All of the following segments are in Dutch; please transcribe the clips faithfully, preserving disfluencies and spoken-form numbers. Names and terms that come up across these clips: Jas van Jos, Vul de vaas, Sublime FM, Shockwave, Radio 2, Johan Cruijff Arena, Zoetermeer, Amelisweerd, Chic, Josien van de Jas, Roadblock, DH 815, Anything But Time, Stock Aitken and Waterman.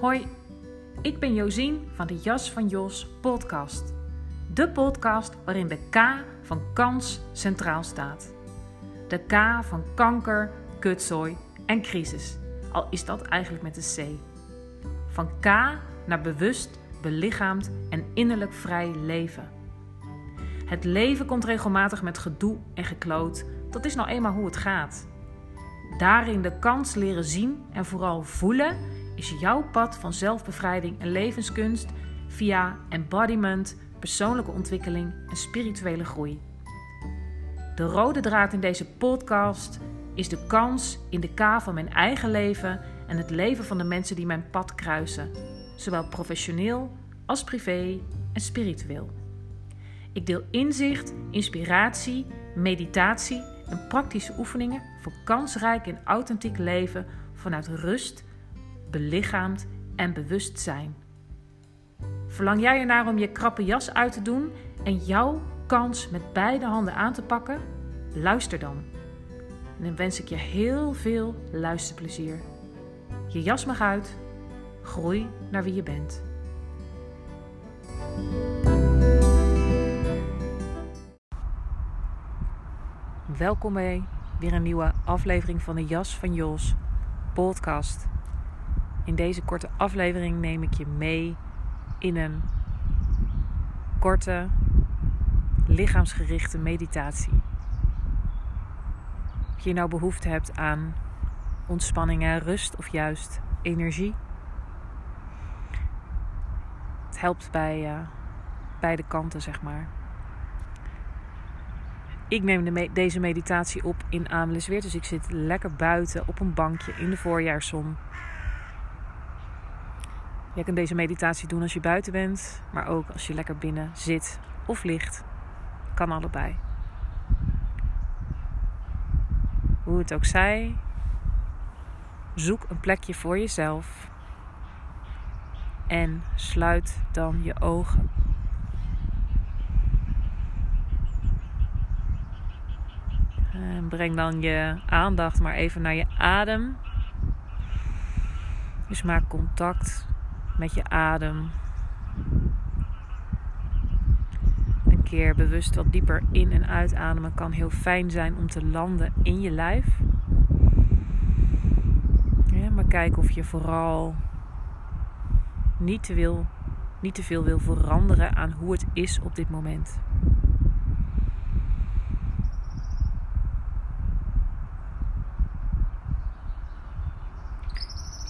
Hoi, ik ben Josien van de Jas van Jos podcast. De podcast waarin de K van kans centraal staat. De K van kanker, kutzooi en crisis. Al is dat eigenlijk met de C. Van K naar bewust, belichaamd en innerlijk vrij leven. Het leven komt regelmatig met gedoe en gekloot. Dat is nou eenmaal hoe het gaat. Daarin de kans leren zien en vooral voelen is jouw pad van zelfbevrijding en levenskunst via embodiment, persoonlijke ontwikkeling en spirituele groei. De rode draad in deze podcast is de kans in de K van mijn eigen leven en het leven van de mensen die mijn pad kruisen, zowel professioneel als privé en spiritueel. Ik deel inzicht, inspiratie, meditatie en praktische oefeningen voor kansrijk en authentiek leven vanuit rust, belichaamd en bewustzijn. Verlang jij ernaar om je krappe jas uit te doen en jouw kans met beide handen aan te pakken? Luister dan. En dan wens ik je heel veel luisterplezier. Je jas mag uit. Groei naar wie je bent. Welkom bij weer een nieuwe aflevering van de Jas van Jos podcast. In deze korte aflevering neem ik je mee in een korte, lichaamsgerichte meditatie. Of je nou behoefte hebt aan ontspanning en rust of juist energie. Het helpt bij uh, beide kanten, zeg maar. Ik neem de me- deze meditatie op in Amelisweerd, dus ik zit lekker buiten op een bankje in de voorjaarszon. Je kunt deze meditatie doen als je buiten bent, maar ook als je lekker binnen zit of ligt. Kan allebei. Hoe het ook zij, zoek een plekje voor jezelf en sluit dan je ogen. En breng dan je aandacht maar even naar je adem. Dus maak contact met je adem. Een keer bewust wat dieper in- en uitademen kan heel fijn zijn om te landen in je lijf. Ja, maar kijk of je vooral niet te, wil, niet te veel wil veranderen aan hoe het is op dit moment.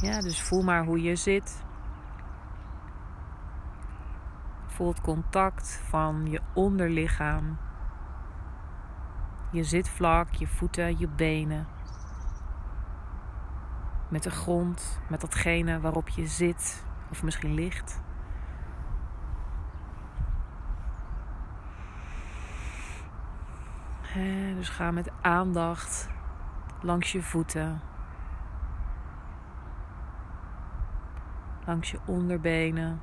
Ja, dus voel maar hoe je zit. Voel het contact van je onderlichaam, je zitvlak, je voeten, je benen, met de grond, met datgene waarop je zit of misschien ligt. Dus ga met aandacht langs je voeten, langs je onderbenen,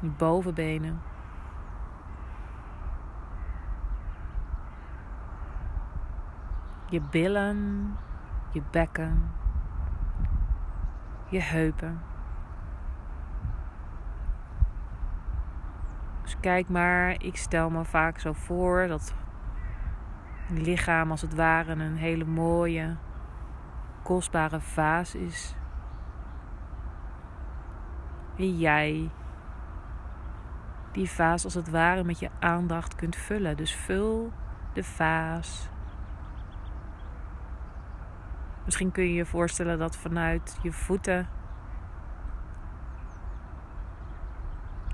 je bovenbenen. Je billen, je bekken, je heupen. Dus kijk maar, ik stel me vaak zo voor dat het lichaam als het ware een hele mooie, kostbare vaas is. En jij die vaas als het ware met je aandacht kunt vullen. Dus vul de vaas. Misschien kun je je voorstellen dat vanuit je voeten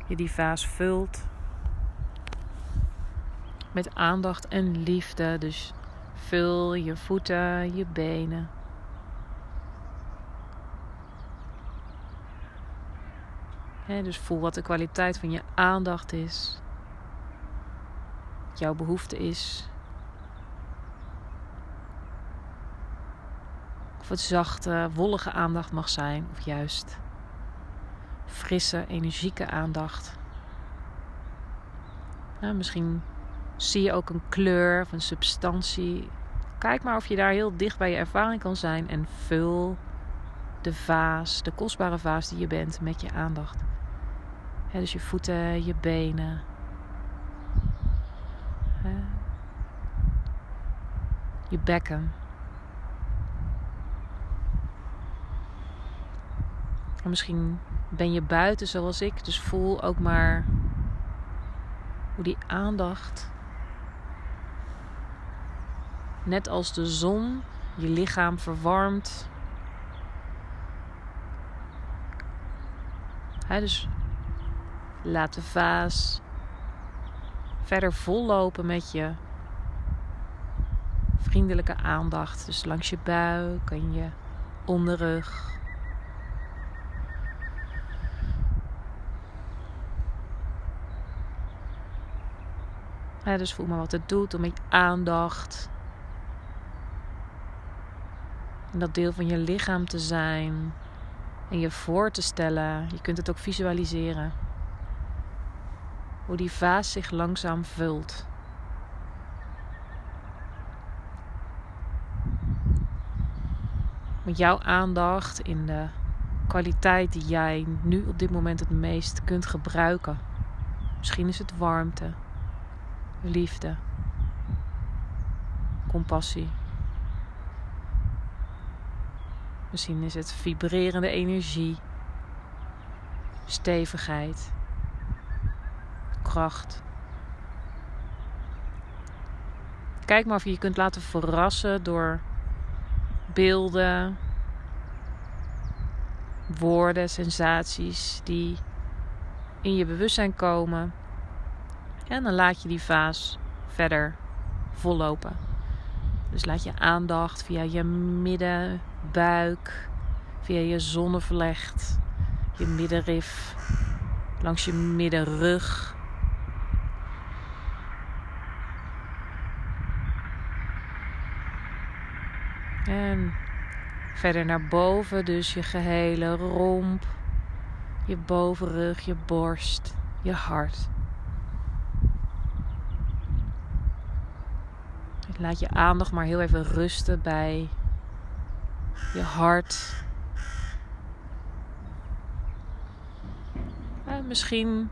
je die vaas vult met aandacht en liefde. Dus vul je voeten, je benen. He, dus voel wat de kwaliteit van je aandacht is. Jouw behoefte is. Of het zachte, wollige aandacht mag zijn. Of juist frisse, energieke aandacht. Nou, misschien zie je ook een kleur of een substantie Kijk maar of je daar heel dicht bij je ervaring kan zijn. En vul de vaas, de kostbare vaas die je bent, met je aandacht. He, dus je voeten, je benen. He, je bekken. En misschien ben je buiten zoals ik. Dus voel ook maar hoe die aandacht, net als de zon, je lichaam verwarmt. He, dus laat de vaas verder vollopen met je vriendelijke aandacht. Dus langs je buik en je onderrug. He, dus voel maar wat het doet om je aandacht en dat deel van je lichaam te zijn. En je voor te stellen, je kunt het ook visualiseren, hoe die vaas zich langzaam vult. Met jouw aandacht in de kwaliteit die jij nu op dit moment het meest kunt gebruiken. Misschien is het warmte, liefde, compassie. Misschien is het vibrerende energie, stevigheid, kracht. Kijk maar of je je kunt laten verrassen door beelden, woorden, sensaties die in je bewustzijn komen. En dan laat je die vaas verder vollopen. Dus laat je aandacht via je midden, buik, via je zonnevlecht, je middenrif, langs je middenrug. En verder naar boven, dus je gehele romp, je bovenrug, je borst, je hart. Laat je aandacht maar heel even rusten bij je hart. En misschien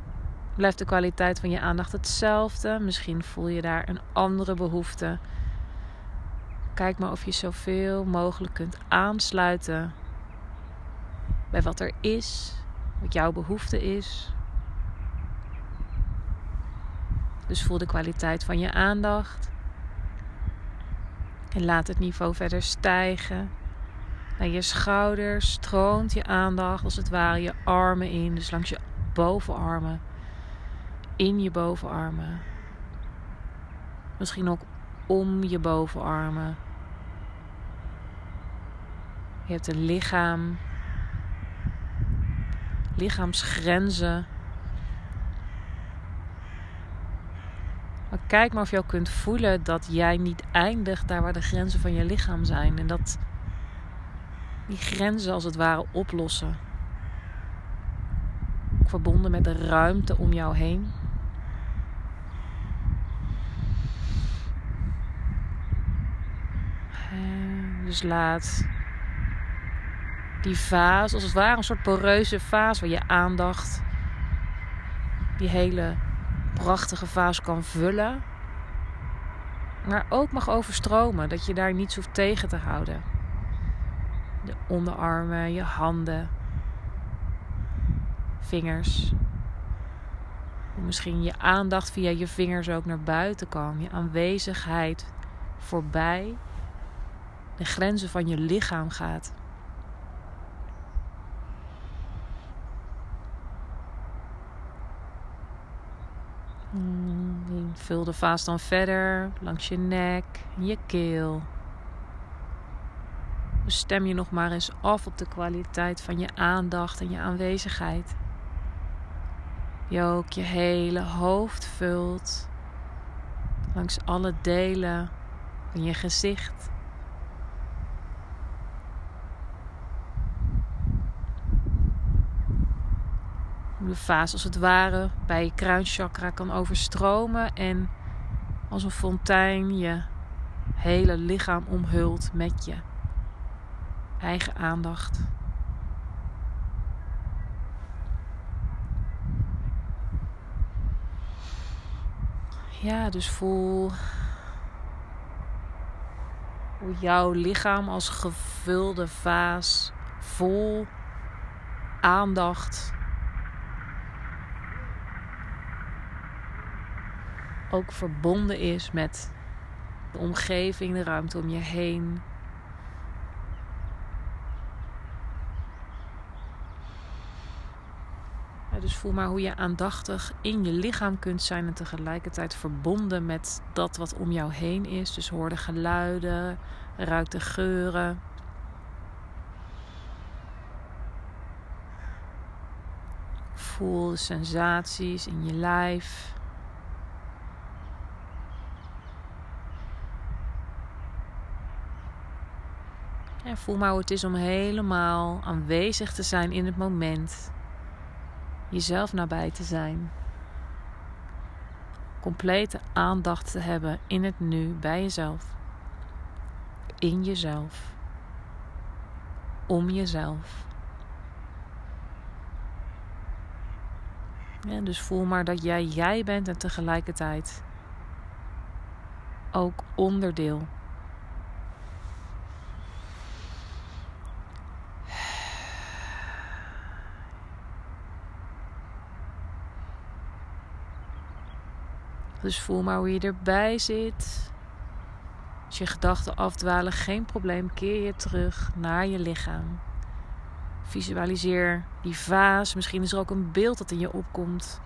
blijft de kwaliteit van je aandacht hetzelfde. Misschien voel je daar een andere behoefte. Kijk maar of je zoveel mogelijk kunt aansluiten bij wat er is, wat jouw behoefte is. Dus voel de kwaliteit van je aandacht. En laat het niveau verder stijgen. Naar je schouders stroomt je aandacht als het ware je armen in. Dus langs je bovenarmen. In je bovenarmen. Misschien ook om je bovenarmen. Je hebt een lichaam. Lichaamsgrenzen. Maar kijk maar of je ook kunt voelen dat jij niet eindigt daar waar de grenzen van je lichaam zijn. En dat die grenzen als het ware oplossen. Verbonden met de ruimte om jou heen. Dus laat die vaas, als het ware een soort poreuze vaas waar je aandacht, die hele prachtige vaas kan vullen, maar ook mag overstromen, dat je daar niets hoeft tegen te houden. De onderarmen, je handen, vingers. Misschien je aandacht via je vingers ook naar buiten kan. Je aanwezigheid voorbij de grenzen van je lichaam gaat. Vul de vaas dan verder langs je nek en je keel. Dus stem je nog maar eens af op de kwaliteit van je aandacht en je aanwezigheid. Je ook je hele hoofd vult. Langs alle delen van je gezicht. De vaas als het ware bij je kruinchakra kan overstromen en als een fontein je hele lichaam omhult met je eigen aandacht. Ja, dus voel hoe jouw lichaam als gevulde vaas vol aandacht ook verbonden is met de omgeving, de ruimte om je heen. Dus voel maar hoe je aandachtig in je lichaam kunt zijn en tegelijkertijd verbonden met dat wat om jou heen is. Dus hoor de geluiden, ruik de geuren. Voel de sensaties in je lijf. En voel maar hoe het is om helemaal aanwezig te zijn in het moment. Jezelf nabij te zijn. Complete aandacht te hebben in het nu, bij jezelf. In jezelf. Om jezelf. Ja, dus voel maar dat jij jij bent en tegelijkertijd ook onderdeel. Dus voel maar hoe je erbij zit. Als je gedachten afdwalen, geen probleem. Keer je terug naar je lichaam. Visualiseer die vaas. Misschien is er ook een beeld dat in je opkomt.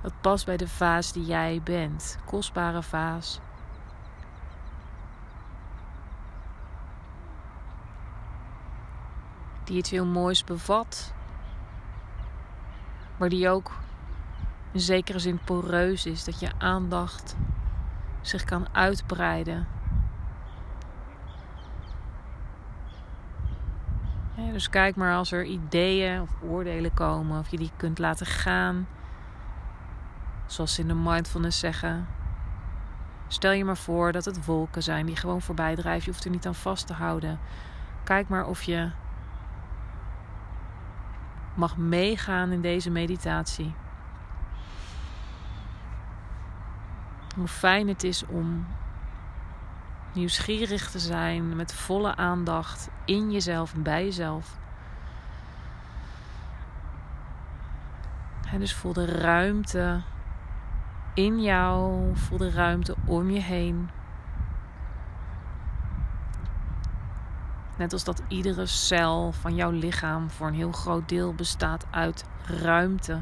Dat past bij de vaas die jij bent. Kostbare vaas. Die iets heel moois bevat. Maar die ook in zekere zin poreus is, dat je aandacht zich kan uitbreiden. Ja, dus kijk maar als er ideeën of oordelen komen, of je die kunt laten gaan. Zoals ze in de mindfulness zeggen. Stel je maar voor dat het wolken zijn die gewoon voorbij drijven. Je hoeft er niet aan vast te houden. Kijk maar of je mag meegaan in deze meditatie. Hoe fijn het is om nieuwsgierig te zijn, met volle aandacht in jezelf en bij jezelf. En dus voel de ruimte in jou, voel de ruimte om je heen. Net als dat iedere cel van jouw lichaam voor een heel groot deel bestaat uit ruimte.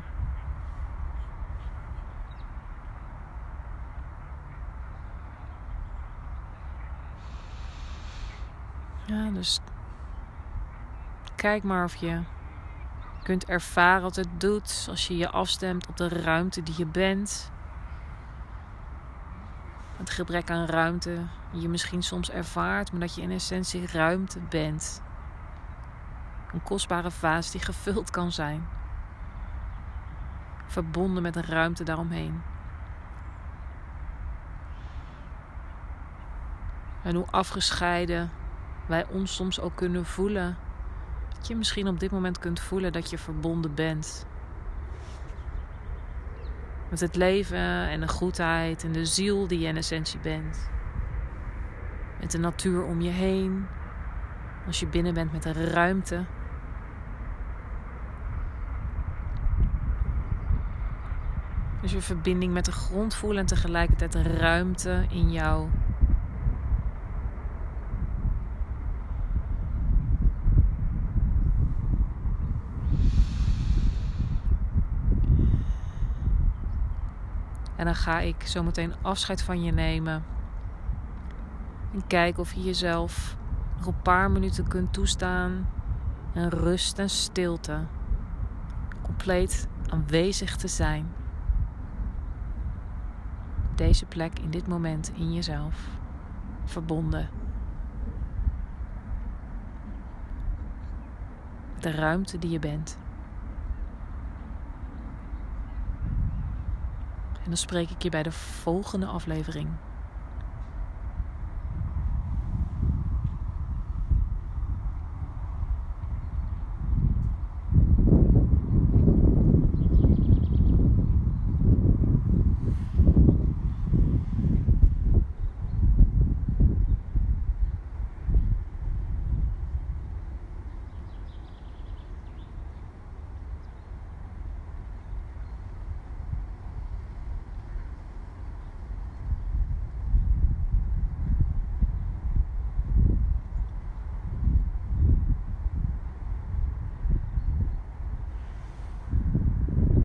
Ja, dus kijk maar of je kunt ervaren wat het doet als je je afstemt op de ruimte die je bent. Het gebrek aan ruimte die je misschien soms ervaart, maar dat je in essentie ruimte bent. Een kostbare vaas die gevuld kan zijn. Verbonden met een ruimte daaromheen. En hoe afgescheiden wij ons soms ook kunnen voelen. Dat je misschien op dit moment kunt voelen dat je verbonden bent. Met het leven en de goedheid en de ziel die je in essentie bent. Met de natuur om je heen. Als je binnen bent met de ruimte. Dus je verbinding met de grond voelen en tegelijkertijd de ruimte in jou. En dan ga ik zometeen afscheid van je nemen. En kijken of je jezelf nog een paar minuten kunt toestaan. En rust en stilte. Compleet aanwezig te zijn. Op deze plek, in dit moment, in jezelf. Verbonden. De ruimte die je bent. En dan spreek ik je bij de volgende aflevering.